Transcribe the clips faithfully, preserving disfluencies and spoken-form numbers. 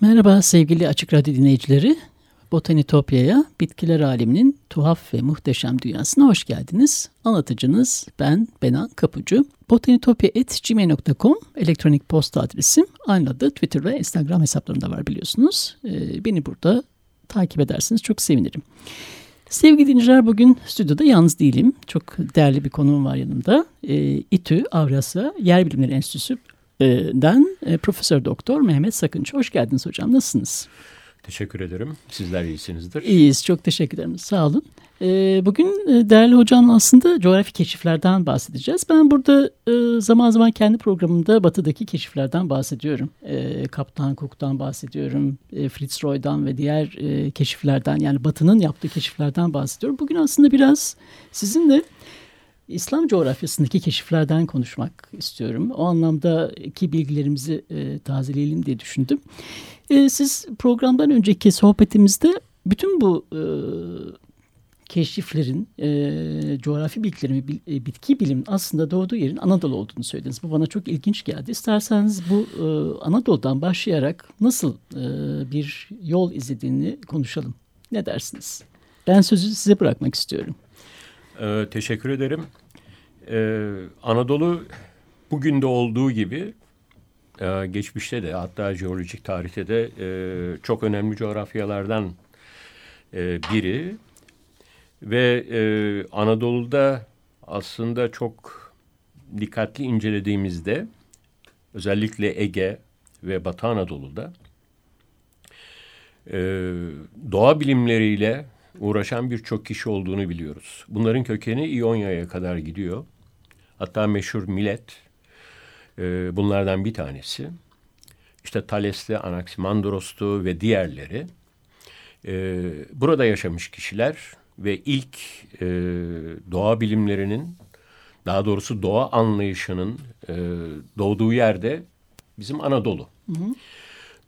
Merhaba sevgili Açık Radyo dinleyicileri, Botanitopya'ya, bitkiler aleminin tuhaf ve muhteşem dünyasına hoş geldiniz. Anlatıcınız ben Benan Kapucu. botanitopya at gmail nokta com elektronik posta adresim. Aynı adı Twitter ve Instagram hesaplarında var biliyorsunuz. Ee, beni burada takip ederseniz çok sevinirim. Sevgili dinleyiciler, bugün stüdyoda yalnız değilim. Çok değerli bir konuğum var yanımda. Ee, İTÜ Avrasya Yer Bilimleri Enstitüsü. den Profesör Doktor Mehmet Sakınç. Hoş geldiniz hocam. Nasılsınız? Teşekkür ederim. Sizler iyisinizdir. İyiyiz. Çok teşekkür ederim. Sağ olun. Bugün değerli hocamla aslında coğrafi keşiflerden bahsedeceğiz. Ben burada zaman zaman kendi programımda batıdaki keşiflerden bahsediyorum. Kaptan Cook'tan bahsediyorum. Fritz Roy'dan ve diğer keşiflerden, yani batının yaptığı keşiflerden bahsediyorum. Bugün aslında biraz sizinle İslam coğrafyasındaki keşiflerden konuşmak istiyorum. O anlamdaki bilgilerimizi e, tazeleyelim diye düşündüm. E, siz programdan önceki sohbetimizde bütün bu e, keşiflerin, e, coğrafi bilgilerin, bil, e, bitki bilimin aslında doğduğu yerin Anadolu olduğunu söylediniz. Bu bana çok ilginç geldi. İsterseniz bu e, Anadolu'dan başlayarak nasıl e, bir yol izlediğini konuşalım. Ne dersiniz? Ben sözü size bırakmak istiyorum. Ee, teşekkür ederim. Ee, Anadolu bugün de olduğu gibi e, geçmişte de, hatta jeolojik tarihte de e, çok önemli coğrafyalardan e, biri. Ve e, Anadolu'da aslında çok dikkatli incelediğimizde, özellikle Ege ve Batı Anadolu'da e, doğa bilimleriyle uğraşan birçok kişi olduğunu biliyoruz. Bunların kökeni İonya'ya kadar gidiyor. Hatta meşhur Milet e, bunlardan bir tanesi. İşte Thales'te, Anaksimandros'tu ve diğerleri. E, burada yaşamış kişiler ve ilk e, doğa bilimlerinin, daha doğrusu doğa anlayışının e, doğduğu yerde bizim Anadolu. Hı hı.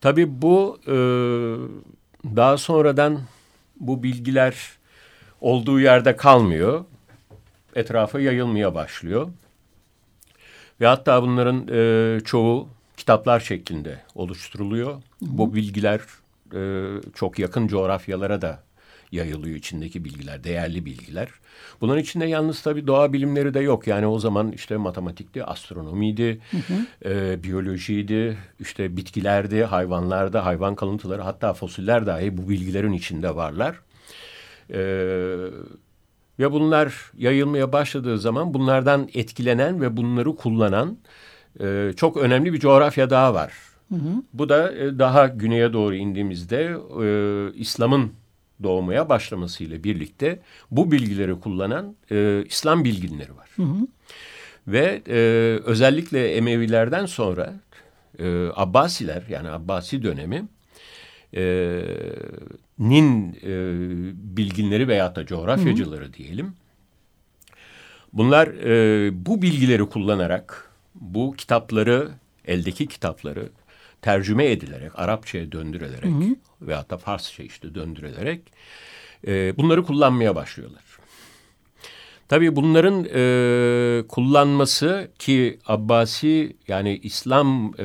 Tabii bu e, daha sonradan bu bilgiler olduğu yerde kalmıyor. Etrafa yayılmaya başlıyor. Ve hatta bunların e, çoğu kitaplar şeklinde oluşturuluyor. Hı hı. Bu bilgiler e, çok yakın coğrafyalara da yayılıyor, içindeki bilgiler, değerli bilgiler. Bunların içinde yalnız tabii doğa bilimleri de yok. Yani o zaman işte matematikti, astronomiydi, hı hı. E, biyolojiydi, işte bitkilerdi, hayvanlarda, hayvan kalıntıları, hatta fosiller dahi bu bilgilerin içinde varlar. E, ve bunlar yayılmaya başladığı zaman bunlardan etkilenen ve bunları kullanan e, çok önemli bir coğrafya daha var. Hı hı. Bu da e, daha güneye doğru indiğimizde e, İslam'ın doğmaya başlamasıyla birlikte bu bilgileri kullanan e, İslam bilginleri var. Hı hı. Ve e, özellikle Emevilerden sonra e, Abbasiler, yani Abbasi dönemi e, nin e, bilginleri veyahut da coğrafyacıları, hı hı, diyelim. Bunlar e, bu bilgileri kullanarak, bu kitapları, eldeki kitapları tercüme edilerek, Arapçaya döndürülerek, hı hı, veyahut da Farsça işte döndürülerek e, bunları kullanmaya başlıyorlar. Tabii bunların e, kullanması, ki Abbasi, yani İslam e,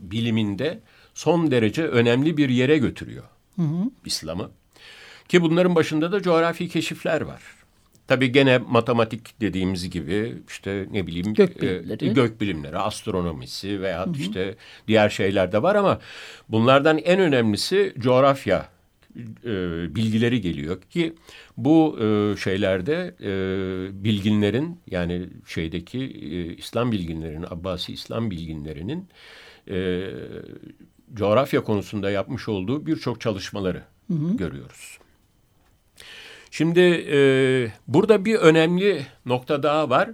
biliminde son derece önemli bir yere götürüyor, hı hı, İslam'ı. Ki bunların başında da coğrafi keşifler var. Tabii gene matematik dediğimiz gibi, işte ne bileyim gök bilimleri, e, gök bilimleri, astronomisi veyahut, hı hı, işte diğer şeyler de var ama bunlardan en önemlisi coğrafya e, bilgileri geliyor ki bu e, şeylerde e, bilginlerin, yani şeydeki e, İslam bilginlerinin, Abbasi İslam bilginlerinin e, coğrafya konusunda yapmış olduğu birçok çalışmaları hı hı. görüyoruz. Şimdi e, burada bir önemli nokta daha var.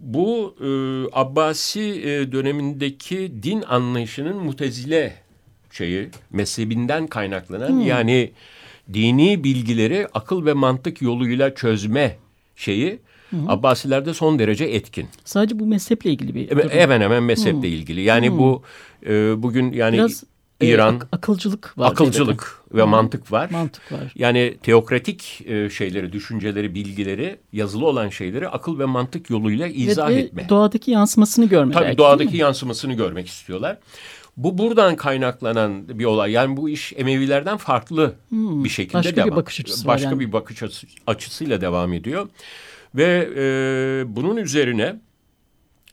Bu e, Abbasi e, dönemindeki din anlayışının mutezile şeyi, mezhebinden kaynaklanan hmm. yani dini bilgileri akıl ve mantık yoluyla çözme şeyi hı hı. Abbasilerde son derece etkin. Sadece bu mezheple ilgili bir durum. Hemen hemen mezheple hı. ilgili. Yani hı. bu e, bugün yani biraz İran e, ak- akılcılık var. Akılcılık ve hı. mantık var. Mantık var. Yani teokratik e, şeyleri, düşünceleri, bilgileri, yazılı olan şeyleri akıl ve mantık yoluyla izah ve, etme. Ve doğadaki yansımasını görmek. Tabii belki, doğadaki yansımasını görmek istiyorlar. Bu buradan kaynaklanan bir olay. Yani bu iş Emevilerden farklı hmm, bir şekilde başka devam. Bir bakış açısı başka yani. bir bakış açısıyla devam ediyor. Ve e, bunun üzerine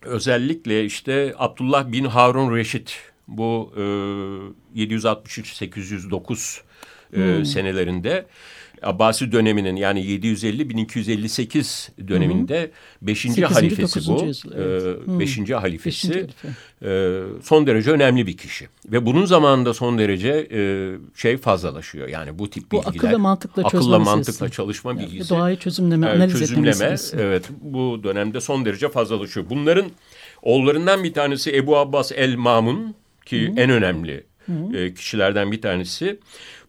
özellikle işte Abdullah bin Harun Reşit bu e, yedi yüz altmış üç sekiz yüz dokuz e, hmm. senelerinde Abbasi döneminin yani yedi yüz elli bin iki yüz elli sekiz döneminde hı-hı. beşinci halifesi bu. Yüzyıl, evet. beşinci halifesi. beşinci halife. Son derece önemli bir kişi. Ve bunun zamanında son derece şey fazlalaşıyor. Yani bu tip bu bilgiler. Bu akılla mantıkla akılla çözme mantıkla çalışma yani bilgisi. Doğayı çözümleme, analiz çözümleme, etme meselesi. Evet, bu dönemde son derece fazlalaşıyor. Bunların oğullarından bir tanesi Ebu Abbas el-Mamun ki hı-hı. en önemli hı-hı. kişilerden bir tanesi.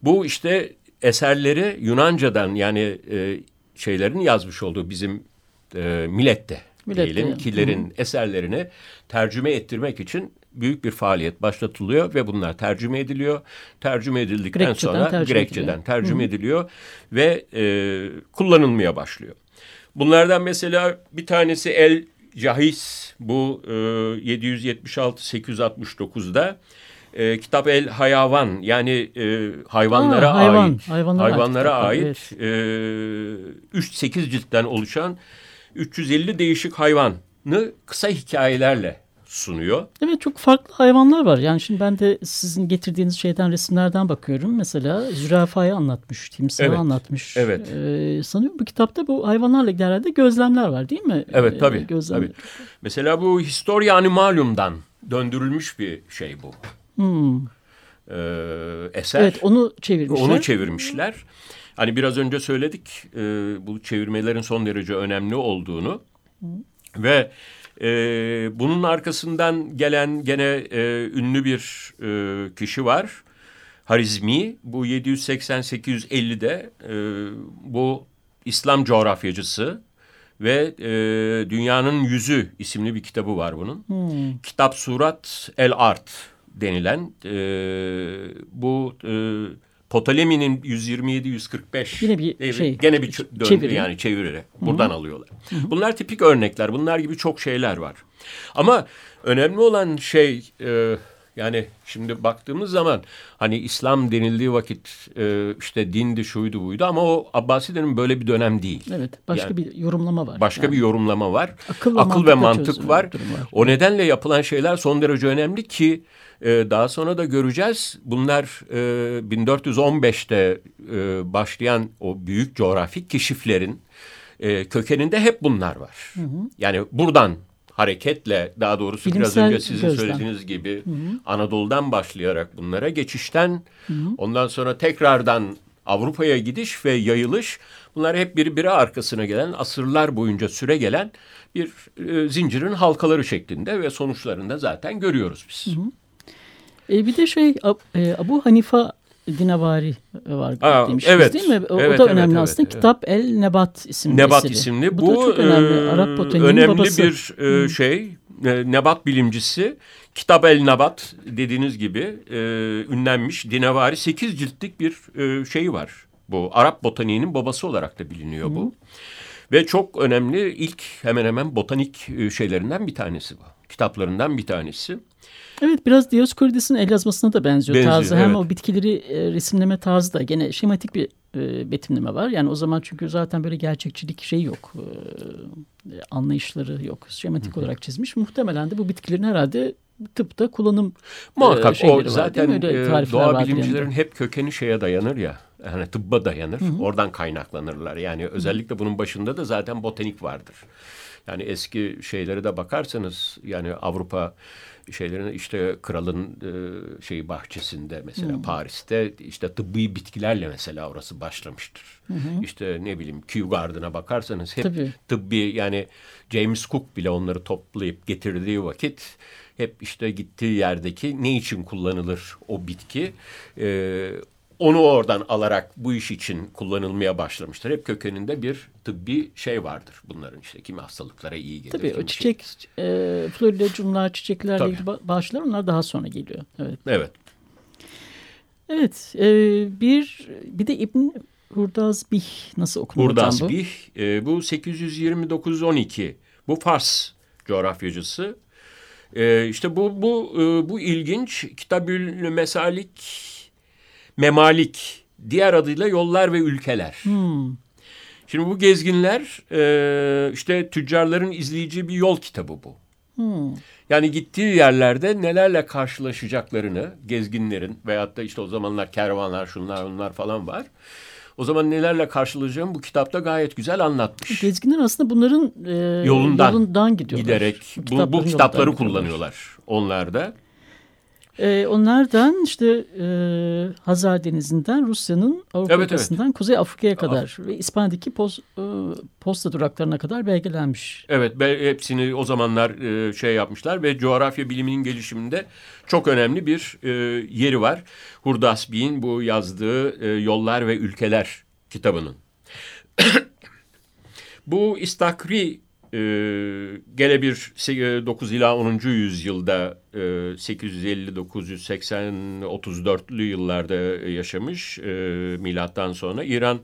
Bu işte eserleri Yunanca'dan yani e, şeylerin yazmış olduğu bizim e, Millet'te diyelim yani. Kilerin hı. eserlerini tercüme ettirmek için büyük bir faaliyet başlatılıyor ve bunlar tercüme ediliyor. Tercüme edildikten Grekçeden sonra tercüme Grekçeden ediliyor. tercüme hı. ediliyor ve e, kullanılmaya başlıyor. Bunlardan mesela bir tanesi El Cahiz bu e, yedi yüz yetmiş altı sekiz yüz altmış dokuzda. E, Kitap el-Hayavan yani e, hayvanlara Aa, hayvan, ait hayvanlara, hayvanlara ait, ait evet. e, üç sekiz ciltten oluşan üç yüz elli değişik hayvanı kısa hikayelerle sunuyor. Evet, çok farklı hayvanlar var. Yani şimdi ben de sizin getirdiğiniz şeyden, resimlerden bakıyorum. Mesela zürafayı anlatmış, timsahı evet, anlatmış. Evet. E, sanıyorum bu kitapta bu hayvanlarla ilgili herhalde gözlemler var değil mi? Evet tabii. E, gözlemler. Tabii. Mesela bu Historia Animalium'dan döndürülmüş bir şey bu. Hmm. Ee, eser. Evet, onu çevirmişler. Onu çevirmişler. Hani biraz önce söyledik e, bu çevirmelerin son derece önemli olduğunu hmm. ve e, bunun arkasından gelen gene e, ünlü bir e, kişi var. Harizmi bu yedi yüz seksen sekiz yüz ellide e, bu İslam coğrafyacısı ve e, Dünyanın Yüzü isimli bir kitabı var bunun. Hmm. Kitap Surat El Ard denilen e, bu e, Ptolemy'nin yüz yirmi yedi yüz kırk beş yine bir devri, şey gene bir ç- çeviri yani çeviri buradan hı-hı. alıyorlar. Hı-hı. Bunlar tipik örnekler. Bunlar gibi çok şeyler var. Ama önemli olan şey e, yani şimdi baktığımız zaman hani İslam denildiği vakit e, işte dindi şuydu buydu ama o Abbasilerin böyle bir dönem değil. Evet, başka yani, bir yorumlama var. Başka yani. bir yorumlama var. Akıl, Akıl ve mantık var. var. O nedenle yapılan şeyler son derece önemli ki daha sonra da göreceğiz. Bunlar bin dört yüz on beşte başlayan o büyük coğrafik keşiflerin kökeninde hep bunlar var. Hı hı. Yani buradan hareketle daha doğrusu bilimsel biraz önce sizin gözlem. söylediğiniz gibi hı hı. Anadolu'dan başlayarak bunlara geçişten hı hı. ondan sonra tekrardan Avrupa'ya gidiş ve yayılış, bunlar hep birbiri arkasına gelen, asırlar boyunca süre gelen bir e, zincirin halkaları şeklinde ve sonuçlarını da zaten görüyoruz biz. Hı hı. E bir de şey Ebu Hanife Dineveri var Aa, demiştiniz evet, değil mi? O, evet, o da önemli evet, aslında. Evet, Kitap evet. el-Nebat isimli Nebat eseri. isimli. Bu, bu da çok önemli. E, Arap botaninin önemli babası. bir e, şey. E, Nebat bilimcisi. Kitap el-Nebat dediğiniz gibi e, ünlenmiş. Dineveri sekiz ciltlik bir e, şey var. Bu Arap botaniğinin babası olarak da biliniyor hı. bu. Ve çok önemli ilk hemen hemen botanik şeylerinden bir tanesi bu. Kitaplarından bir tanesi. Evet, biraz Dioscorides'in el yazmasına da benziyor, benziyor tarzı. Evet. Hem o bitkileri e, resimleme tarzı da gene şematik bir e, betimleme var. Yani o zaman çünkü zaten böyle gerçekçilik şey yok. E, anlayışları yok. Şematik hı-hı. olarak çizmiş. Muhtemelen de bu bitkilerin herhalde tıpta kullanım muhakkak, e, şeyleri o zaten, var. Zaten doğa bilimcilerin yani. hep kökeni şeye dayanır ya. Yani tıbba dayanır. Hı-hı. Oradan kaynaklanırlar. Yani özellikle bunun başında da zaten botanik vardır. Yani eski şeylere de bakarsanız, yani Avrupa şeylerine, işte kralın e, şeyi bahçesinde mesela, hı, Paris'te işte tıbbi bitkilerle mesela orası başlamıştır. Hı hı. İşte ne bileyim Kew Garden'a bakarsanız hep tabii tıbbi, yani James Cook bile onları toplayıp getirdiği vakit hep işte gittiği yerdeki ne için kullanılır o bitki, e, onu oradan alarak bu iş için kullanılmaya başlamışlar. Hep kökeninde bir tıbbi şey vardır bunların, işte kimi hastalıklara iyi gelir. Tabii o çiçek, şey, e, florilegiumlar, çiçeklerle tabii ilgili bağışlar, onlar daha sonra geliyor. Evet. Evet. Evet, e, bir bir de İbn Hurdazbih nasıl okunur? Hurdazbih bu, e, bu sekiz yüz yirmi dokuz on iki. Bu Fars coğrafyacısı. E, işte bu bu e, bu ilginç Kitabül Mesalik Memalik, diğer adıyla Yollar ve Ülkeler. Hmm. Şimdi bu gezginler e, işte tüccarların izleyeceği bir yol kitabı bu. Hmm. Yani gittiği yerlerde nelerle karşılaşacaklarını gezginlerin, veyahut da işte o zamanlar kervanlar, şunlar bunlar falan var. O zaman nelerle karşılaşacağını bu kitapta gayet güzel anlatmış. Gezginler aslında bunların e, yolundan, yolundan gidiyorlar. Giderek bu, bu, bu kitapları kullanıyorlar onlar da. Ee, onlardan işte e, Hazar Denizi'nden Rusya'nın Avrupa evet, yakasından evet. Kuzey Afrika'ya kadar Af- ve İspanya'daki poz, e, posta duraklarına kadar belgelenmiş. Evet, be, hepsini o zamanlar e, şey yapmışlar ve coğrafya biliminin gelişiminde çok önemli bir e, yeri var. Hurdazbih'in bu yazdığı e, Yollar ve Ülkeler kitabının. Bu İstakri Ee, gele bir dokuz ila onuncu yüzyılda e, sekiz yüz elli dokuz yüz seksen otuz dörtlü yıllarda yaşamış e, milattan sonra İran,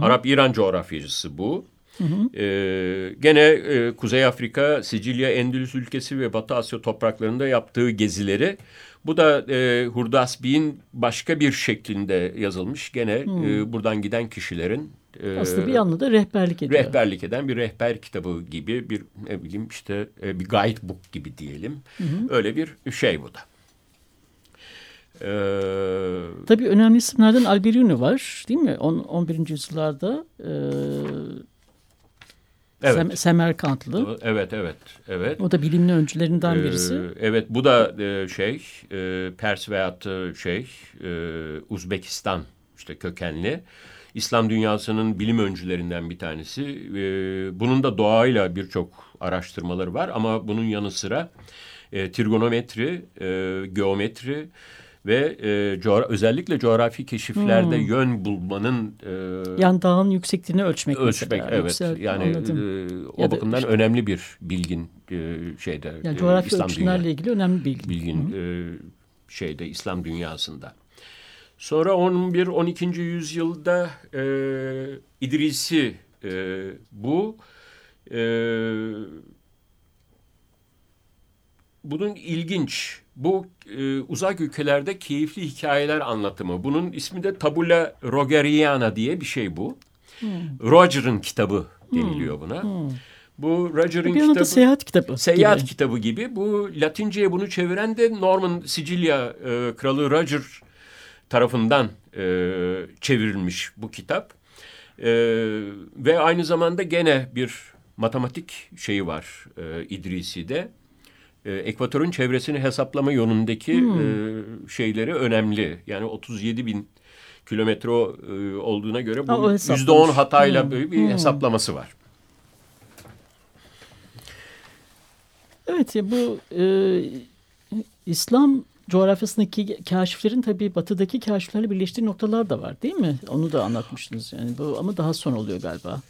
Arap-İran coğrafyacısı bu. Hı hı. Ee, gene e, Kuzey Afrika, Sicilya, Endülüs ülkesi ve Batı Asya topraklarında yaptığı gezileri. Bu da e, Hurdazbih'in başka bir şeklinde yazılmış. Gene e, buradan giden kişilerin. Aslında bir yandan da rehberlik ediyor. Rehberlik eden bir rehber kitabı gibi, bir ne bileyim işte bir guidebook gibi diyelim. Hı hı. Öyle bir şey bu da. Ee, Tabii önemli isimlerden Alberuni var değil mi? on, on birinci yüzyıllarda e, evet. Sem, Semerkantlı. Evet, evet, evet. O da bilimli öncülerinden birisi. Ee, evet, bu da e, şey e, Pers veyahut şey e, Uzbekistan işte kökenli. İslam dünyasının bilim öncülerinden bir tanesi. Ee, bunun da doğayla birçok araştırmaları var ama bunun yanı sıra e, trigonometri, e, geometri ve e, coğra- özellikle coğrafi keşiflerde hmm. yön bulmanın... E, yani dağın yüksekliğini ölçmek. Ölçmek, mesela, evet. Yüksel, yani e, o ya bakımdan işte, önemli bir bilgin e, şeyde. Yani coğrafi İslam ölçümlerle dünya, ilgili önemli bilgin. Bilgin e, şeyde İslam dünyasında. Sonra on bir on ikinci yüzyılda e, İdrisi e, bu. E, bunun ilginç, bu e, uzak ülkelerde keyifli hikayeler anlatımı. Bunun ismi de Tabula Rogeriana diye bir şey bu. Hmm. Roger'ın kitabı deniliyor buna. Hmm. Bu Roger'ın bir kitabı, seyahat kitabı. Seyahat gibi. kitabı gibi. Bu Latince'ye bunu çeviren de Norman Sicilya e, kralı Roger tarafından e, çevrilmiş bu kitap. E, ve aynı zamanda gene bir matematik şeyi var e, İdrisi'de. E, ekvatorun çevresini hesaplama yönündeki hmm. e, şeyleri önemli. Yani otuz yedi bin kilometre e, olduğuna göre bu yüzde on hatayla hmm. bir hmm. hesaplaması var. Evet, bu e, İslam coğrafyasındaki kâşiflerin tabii batıdaki kâşiflerle birleştiği noktalar da var değil mi? Onu da anlatmıştınız yani bu, ama daha son oluyor galiba.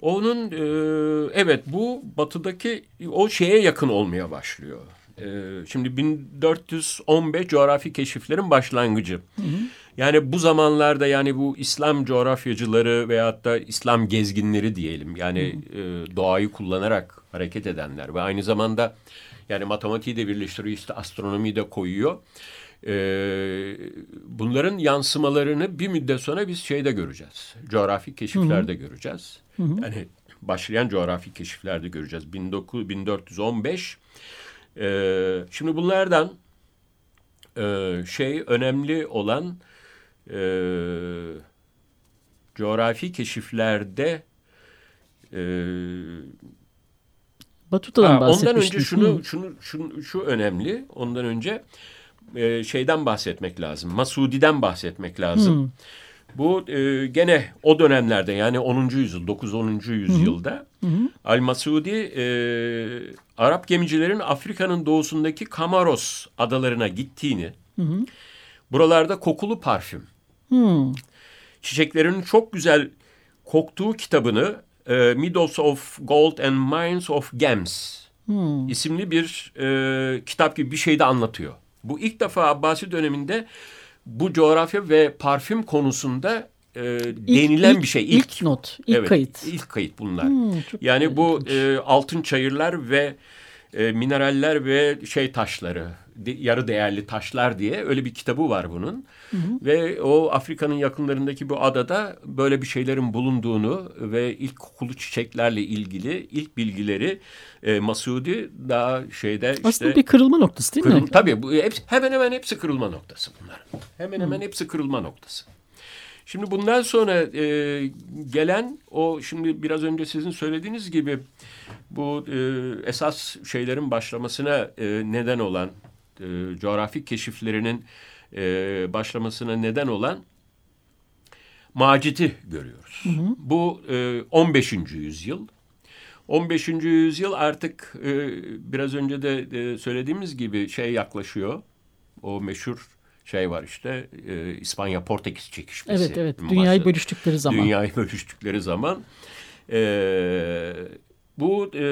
Onun e, evet bu batıdaki o şeye yakın olmaya başlıyor. E, şimdi bin dört yüz on beş coğrafi keşiflerin başlangıcı. Hı hı. Yani bu zamanlarda yani bu İslam coğrafyacıları veyahut da İslam gezginleri diyelim. Yani hı hı. E, doğayı kullanarak hareket edenler ve aynı zamanda yani matematiği de birleştiriyor, işte astronomiyi de koyuyor. Ee, bunların yansımalarını bir müddet sonra biz şeyde göreceğiz. Coğrafi keşiflerde Hı-hı. göreceğiz. Hı-hı. Yani başlayan coğrafi keşiflerde göreceğiz. bin dört yüz on beş Ee, şimdi bunlardan e, şey önemli olan e, coğrafi keşiflerde e, Batuta'dan ha, bahsetmiştik. Ondan önce şunu, şunu, şunu, şu önemli. Ondan önce e, şeyden bahsetmek lazım. Masudi'den bahsetmek lazım. Hmm. Bu e, gene o dönemlerde, yani onuncu yüzyıl, dokuz onuncu yüzyılda Al-Masudi e, Arap gemicilerin Afrika'nın doğusundaki Kamaros adalarına gittiğini, hı hı. buralarda kokulu parfüm, hı. çiçeklerin çok güzel koktuğu kitabını e, Meadows of Gold and Mines of Gems hı. isimli bir e, kitap gibi bir şeyde anlatıyor. Bu ilk defa Abbasi döneminde bu coğrafya ve parfüm konusunda e, denilen ilk, bir şey. İlk, ilk not, ilk evet, kayıt. İlk kayıt bunlar. Hmm, yani bu e, altın çayırlar ve e, mineraller ve şey taşları, de, yarı değerli taşlar diye öyle bir kitabı var bunun. Hı hı. Ve o Afrika'nın yakınlarındaki bu adada böyle bir şeylerin bulunduğunu ve ilk kokulu çiçeklerle ilgili ilk bilgileri e, Masudi daha şeyde işte... Aslında bir kırılma noktası değil kırıl, mi? Tabii bu, hepsi, hemen hemen hepsi kırılma noktası bunların. Hemen hemen hı. hepsi kırılma noktası. Şimdi bundan sonra e, gelen o, şimdi biraz önce sizin söylediğiniz gibi bu e, esas şeylerin başlamasına e, neden olan, E, coğrafik keşiflerinin e, başlamasına neden olan Macit'i görüyoruz. Hı hı. Bu e, on beşinci yüzyıl. on beşinci yüzyıl artık e, biraz önce de e, söylediğimiz gibi şey yaklaşıyor. O meşhur şey var işte e, İspanya-Portekiz çekişmesi. Evet evet. Dünyayı bölüştükleri zaman. Dünyayı bölüştükleri zaman. E, bu e,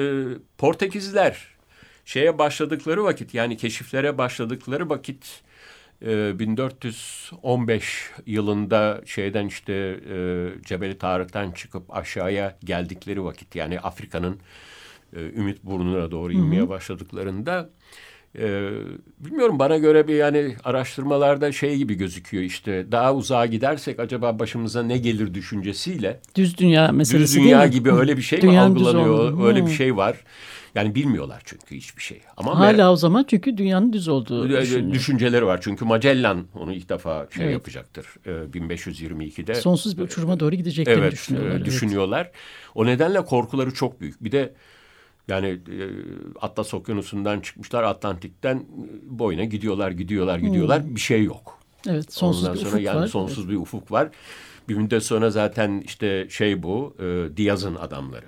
Portekizler şeye başladıkları vakit, yani keşiflere başladıkları vakit e, bin dört yüz on beş yılında şeyden işte e, Cebeli Tarık'tan çıkıp aşağıya geldikleri vakit, yani Afrika'nın e, Ümit Burnu'na doğru inmeye hı hı. başladıklarında e, bilmiyorum, bana göre bir, yani araştırmalarda şey gibi gözüküyor işte, daha uzağa gidersek acaba başımıza ne gelir düşüncesiyle. Düz dünya meselesi değil mi? Düz dünya gibi öyle bir şey mi algılanıyor? Öyle bir şey var. Yani bilmiyorlar çünkü hiçbir şey. Ama hala mer- o zaman çünkü dünyanın düz olduğu düşünceleri var. Çünkü Magellan onu ilk defa şey evet. yapacaktır. bin beş yüz yirmi ikide sonsuz bir uçuruma doğru gideceklerini evet, düşünüyorlar. Evet, düşünüyorlar. O nedenle korkuları çok büyük. Bir de yani Atlas Okyanusu'ndan çıkmışlar, Atlantik'ten boyuna gidiyorlar, gidiyorlar, gidiyorlar. Hmm. Bir şey yok. Evet, sonsuz Ondan bir sonra ufuk yani var. Sonsuz evet. bir ufuk var. Bir müddet sonra zaten işte şey bu, e, Diaz'ın adamları.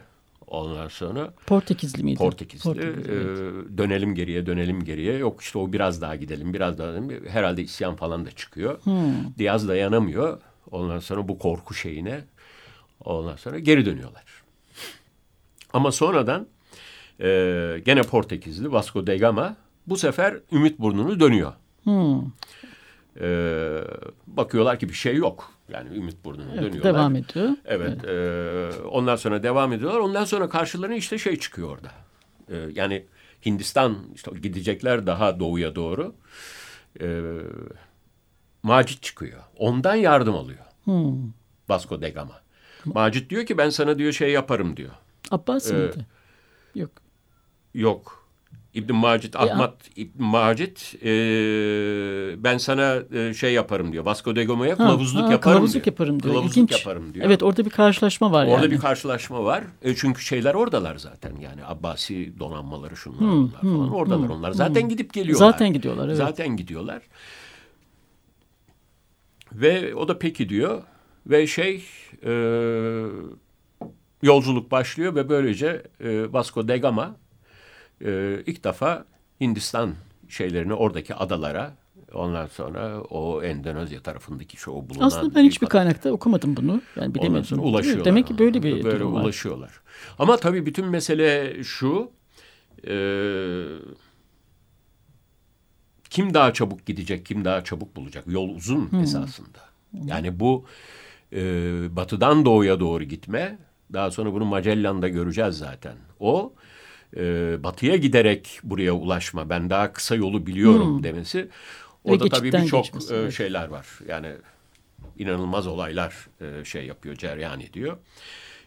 Ondan sonra Portekizli miydi? Portekizli. Portekizli ee, dönelim geriye, dönelim geriye. Yok işte o biraz daha gidelim, biraz daha gidelim. Herhalde isyan falan da çıkıyor. Hmm. Diaz dayanamıyor. Ondan sonra bu korku şeyine, ondan sonra geri dönüyorlar. Ama sonradan e, gene Portekizli Vasco da Gama bu sefer Ümit Burnu'nu dönüyor. Hmm. Ee, bakıyorlar ki bir şey yok. Yani Ümit Burnu'na evet, dönüyorlar. Devam ediyor. Evet. evet. E, ondan sonra devam ediyorlar. Ondan sonra karşılarına işte şey çıkıyor orada. E, yani Hindistan, işte gidecekler daha doğuya doğru. E, Macit çıkıyor. Ondan yardım alıyor. Hmm. Vasco da Gama. Macit diyor ki ben sana diyor şey yaparım diyor. Abbasi e, miydi? Yok. Yok. İbn-i Macit, Ahmet İbn-i Macit, e, ben sana e, şey yaparım diyor. Vasco da Gama'ya kılavuzluk, ha, ha, yaparım, kılavuzluk diyor. yaparım diyor. Kılavuzluk İlginç. yaparım diyor. Evet, orada bir karşılaşma var orada yani. Orada bir karşılaşma var. E, çünkü şeyler oradalar zaten, yani Abbasi donanmaları şunlar hmm, onlar hmm, falan. Oradalar hmm, onlar. Zaten hmm. gidip geliyorlar. Zaten gidiyorlar. Evet. Zaten gidiyorlar. Ve o da peki diyor. Ve şey... E, yolculuk başlıyor ve böylece e, Vasco da Gama... Ee, ilk defa Hindistan şeylerini, oradaki adalara, ondan sonra o Endonezya tarafındaki şu o bulunan... Aslında ben hiçbir kaynakta okumadım bunu. Yani bilemiyorum. Ulaşıyorlar. Demek ki böyle bir böyle durum var. Ulaşıyorlar. Ama tabii bütün mesele şu, e, kim daha çabuk gidecek, kim daha çabuk bulacak? Yol uzun hmm. esasında. Hmm. Yani bu e, batıdan doğuya doğru gitme, daha sonra bunu Magellan'da göreceğiz zaten. O... Ee, batıya giderek buraya ulaşma, ben daha kısa yolu biliyorum hmm. demesi. Orada tabii birçok e, şeyler var. Yani inanılmaz olaylar e, şey yapıyor, cereyan ediyor.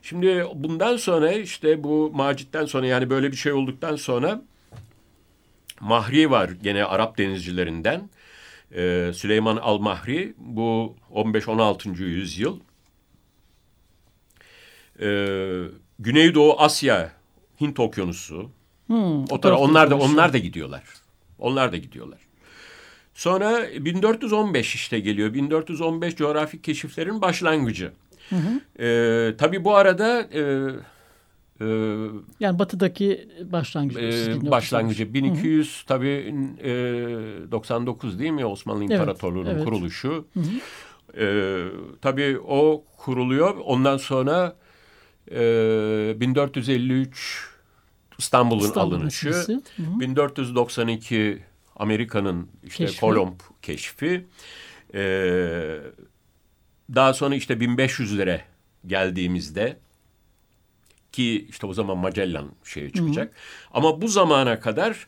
Şimdi bundan sonra işte bu Macit'ten sonra, yani böyle bir şey olduktan sonra Mahri var gene Arap denizcilerinden. E, Süleyman al Mahri, bu on beş on altıncı yüzyıl. E, Güneydoğu Asya, Hint Okyanusu, Hmm, o taraf, onlar da onlar da gidiyorlar. Onlar da gidiyorlar. Sonra bin dört yüz on beş işte geliyor. bin dört yüz on beş coğrafi keşiflerin başlangıcı. Hı hı. Ee, tabii bu arada e, e, yani batıdaki başlangıcı. E, başlangıcı bin iki yüz hı hı. tabii e, doksan dokuz değil mi Osmanlı İmparatorluğu'nun evet, kuruluşu. Evet. Hı hı. E, tabii o kuruluyor. Ondan sonra e, bin dört yüz elli üç İstanbul'un İstanbul alınışı. Hı hı. bin dört yüz doksan iki Amerika'nın işte keşfi. Kolomb keşfi. Ee, daha sonra işte bin beş yüzlere geldiğimizde ki işte o zaman Magellan şeye çıkacak. Hı hı. Ama bu zamana kadar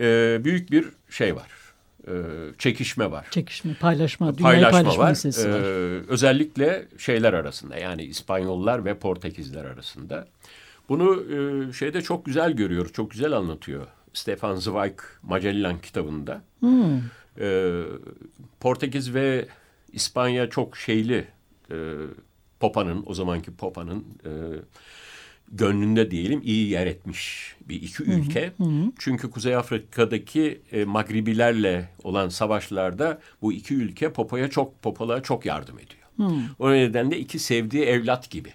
e, büyük bir şey var. E, çekişme var. Çekişme, paylaşma, dünyayı paylaşma, paylaşma var. Sesi var. E, özellikle şeyler arasında yani İspanyollar ve Portekizler arasında. Bunu e, şeyde çok güzel görüyoruz, çok güzel anlatıyor. Stefan Zweig Magellan kitabında. Hmm. E, Portekiz ve İspanya çok şeyli e, Papa'nın, o zamanki Papa'nın e, gönlünde diyelim iyi yer etmiş bir iki ülke. Hmm. Hmm. Çünkü Kuzey Afrika'daki e, Magribilerle olan savaşlarda bu iki ülke Papa'ya çok, Papa'lara çok yardım ediyor. Hmm. O nedenle iki sevdiği evlat gibi.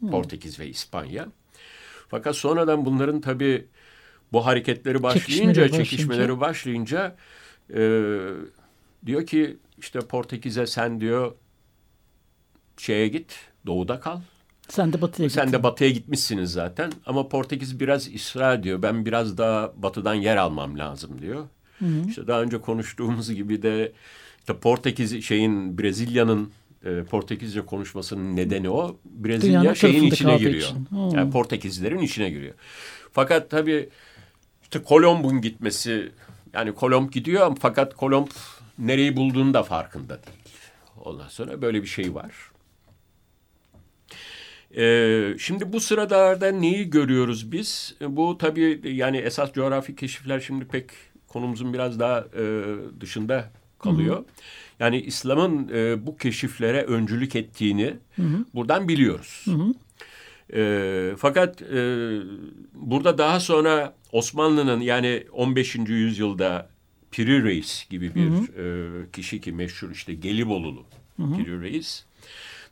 Hmm. Portekiz ve İspanya. Fakat sonradan bunların tabii bu hareketleri başlayınca, Çekişmeler çekişmeleri başlayınca, başlayınca e, diyor ki işte Portekiz'e sen diyor şeye git, doğuda kal. Sen de batıya Sen git. de batıya gitmişsiniz zaten ama Portekiz biraz ısrar diyor. Ben biraz daha batıdan yer almam lazım diyor. Hı hı. İşte daha önce konuştuğumuz gibi de işte Portekiz şeyin Brezilya'nın Portekizce konuşmasının nedeni o. Brezilya Dünyanın şeyin içine giriyor. Hmm. Yani Portekizlerin içine giriyor. Fakat tabii işte Kolomb'un gitmesi, yani Kolomb gidiyor fakat Kolomb nereyi bulduğunu da farkında değil. Ondan sonra böyle bir şey var. Ee, şimdi bu sıralarda neyi görüyoruz biz? Bu tabii yani esas coğrafi keşifler şimdi pek konumuzun biraz daha e, dışında kalıyor. Hı-hı. Yani İslam'ın e, bu keşiflere öncülük ettiğini Hı-hı. buradan biliyoruz. Hı-hı. E, fakat e, burada daha sonra Osmanlı'nın yani on beşinci yüzyılda Piri Reis gibi bir e, kişi ki meşhur işte Gelibolulu Hı-hı. Piri Reis.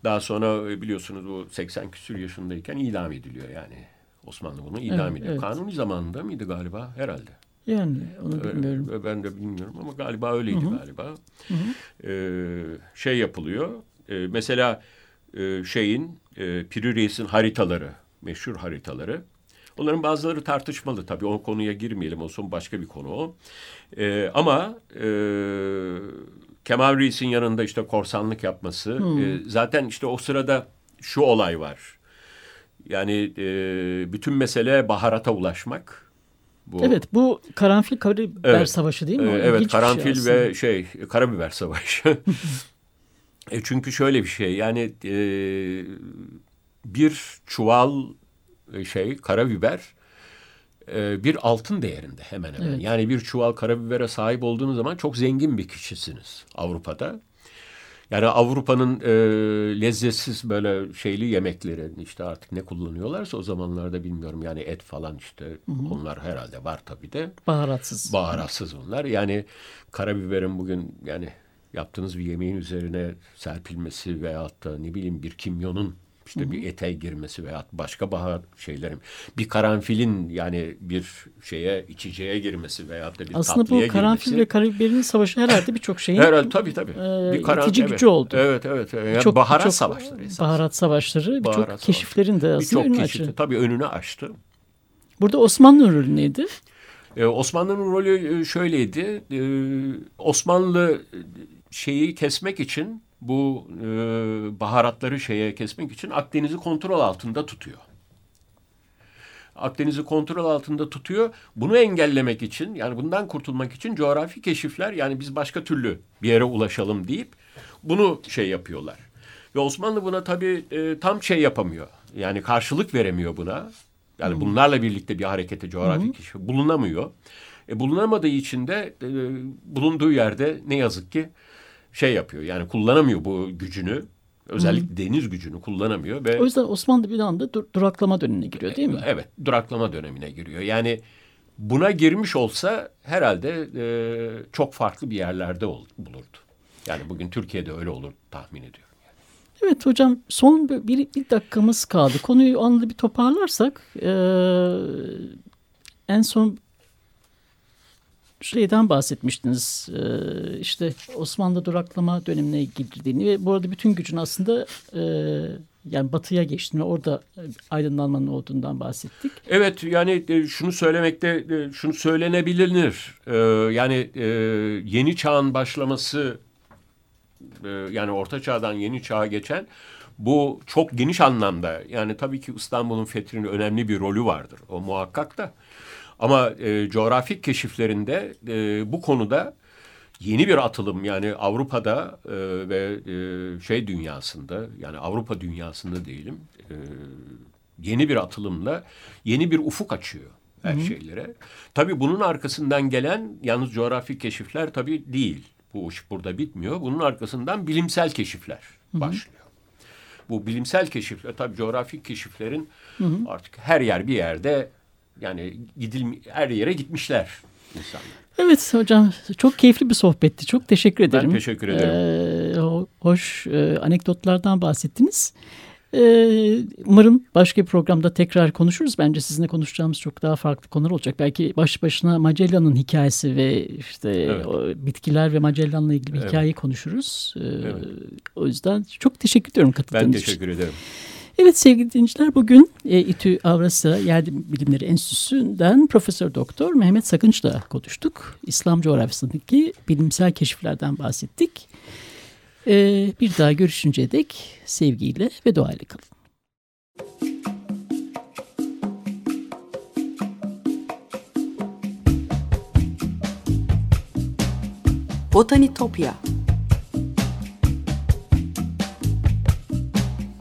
Daha sonra biliyorsunuz o seksen küsur yaşındayken idam ediliyor yani. Osmanlı bunu idam evet, ediyor. Evet. Kanuni zamanında mıydı galiba herhalde? Yani onu bilmiyorum. Ben de bilmiyorum ama galiba öyleydi Hı-hı. galiba. Hı-hı. Ee, şey yapılıyor. Ee, mesela e, şeyin e, Piri Reis'in haritaları, meşhur haritaları. Onların bazıları tartışmalı tabii. O konuya girmeyelim. O son başka bir konu o. Ee, ama e, Kemal Reis'in yanında işte korsanlık yapması. E, zaten işte o sırada şu olay var. Yani e, bütün mesele baharata ulaşmak. Bu. Evet, bu Karanfil-Karabiber evet, Savaşı değil mi? O evet, Karanfil şey ve şey Karabiber Savaşı. e çünkü şöyle bir şey, yani e, bir çuval şey karabiber e, bir altın değerinde hemen hemen. Evet. Yani bir çuval karabibere sahip olduğunuz zaman çok zengin bir kişisiniz Avrupa'da. Yani Avrupa'nın e, lezzetsiz böyle şeyli yemekleri işte artık ne kullanıyorlarsa o zamanlarda bilmiyorum yani et falan işte hı hı. onlar herhalde var tabii de. Baharatsız. Baharatsız onlar. Yani karabiberin bugün yani yaptığınız bir yemeğin üzerine serpilmesi veyahut da ne bileyim bir kimyonun işte hı hı. bir ete girmesi veyahut başka bahar şeylerin bir karanfilin yani bir şeye içeceğe girmesi veyahut da bir aslında tatlıya girmesi. Aslında bu karanfil girmesi, ve karabiberin savaşı herhalde birçok şeyin herhalde, tabii, tabii. E, bir karan, itici evet, gücü oldu. Evet evet. Yani bir çok, baharat, bir savaşları esas. baharat savaşları. Baharat savaşları birçok keşiflerin de aslında önünü açtı. Tabii önünü açtı. Burada Osmanlı'nın rolü neydi? Ee, Osmanlı'nın rolü şöyleydi. Ee, Osmanlı şeyi kesmek için bu e, baharatları şeye kesmek için Akdeniz'i kontrol altında tutuyor. Akdeniz'i kontrol altında tutuyor. Bunu engellemek için yani bundan kurtulmak için coğrafi keşifler yani biz başka türlü bir yere ulaşalım deyip bunu şey yapıyorlar. Ve Osmanlı buna tabii e, tam şey yapamıyor. Yani karşılık veremiyor buna. Yani Hı-hı. bunlarla birlikte bir harekete coğrafi Hı-hı. keşif bulunamıyor. E, bulunamadığı için de e, bulunduğu yerde ne yazık ki şey yapıyor yani kullanamıyor bu gücünü. Özellikle Hı. deniz gücünü kullanamıyor. Ve o yüzden Osmanlı bir anda dur- duraklama dönemine giriyor değil mi? Evet, duraklama dönemine giriyor. Yani buna girmiş olsa herhalde e, çok farklı bir yerlerde ol, bulurdu. Yani bugün Türkiye'de öyle olur tahmin ediyorum. Yani. Evet hocam, son bir, bir dakikamız kaldı. Konuyu anında bir toparlarsak e, en son şeyden bahsetmiştiniz. E, işte Osmanlı duraklama dönemine girdiğini ve bu arada bütün gücün aslında e, yani batıya geçtiğini, orada aydınlanmanın olduğundan bahsettik. Evet, yani şunu söylemekte şunu söylenebilir. E, yani e, yeni çağın başlaması, yani Orta Çağ'dan yeni çağa geçen, bu çok geniş anlamda, yani tabii ki İstanbul'un fethinin önemli bir rolü vardır, o muhakkak da, ama e, coğrafik keşiflerinde e, bu konuda yeni bir atılım, yani Avrupa'da e, ve e, şey dünyasında, yani Avrupa dünyasında diyelim, e, yeni bir atılımla yeni bir ufuk açıyor her Hı-hı. şeylere. Tabii bunun arkasından gelen yalnız coğrafik keşifler tabii değil. Bu iş burada bitmiyor. Bunun arkasından bilimsel keşifler Hı-hı. başlıyor. Bu bilimsel keşifler, tabii coğrafik keşiflerin Hı-hı. artık her yer bir yerde, yani gidil, her yere gitmişler insanlar. Evet hocam, çok keyifli bir sohbetti. Çok teşekkür ederim. Ben teşekkür ederim. Ee, hoş e, anekdotlardan bahsettiniz. Ee, umarım başka bir programda tekrar konuşuruz. Bence sizinle konuşacağımız çok daha farklı konular olacak. Belki baş başına Magellan'ın hikayesi ve işte evet. bitkiler ve Magellan'la ilgili bir evet. hikayeyi konuşuruz. Ee, evet. O yüzden çok teşekkür ediyorum katıldığınız için. Ben teşekkür için. ederim. Evet sevgili dinleyiciler, bugün e, İTÜ Avrasya Yer Bilimleri Enstitüsü'nden Profesör Doktor Mehmet Sakınç'la konuştuk. İslam coğrafyasındaki bilimsel keşiflerden bahsettik. Ee, bir daha görüşünceye dek sevgiyle ve duayla kalın. Botanitopya.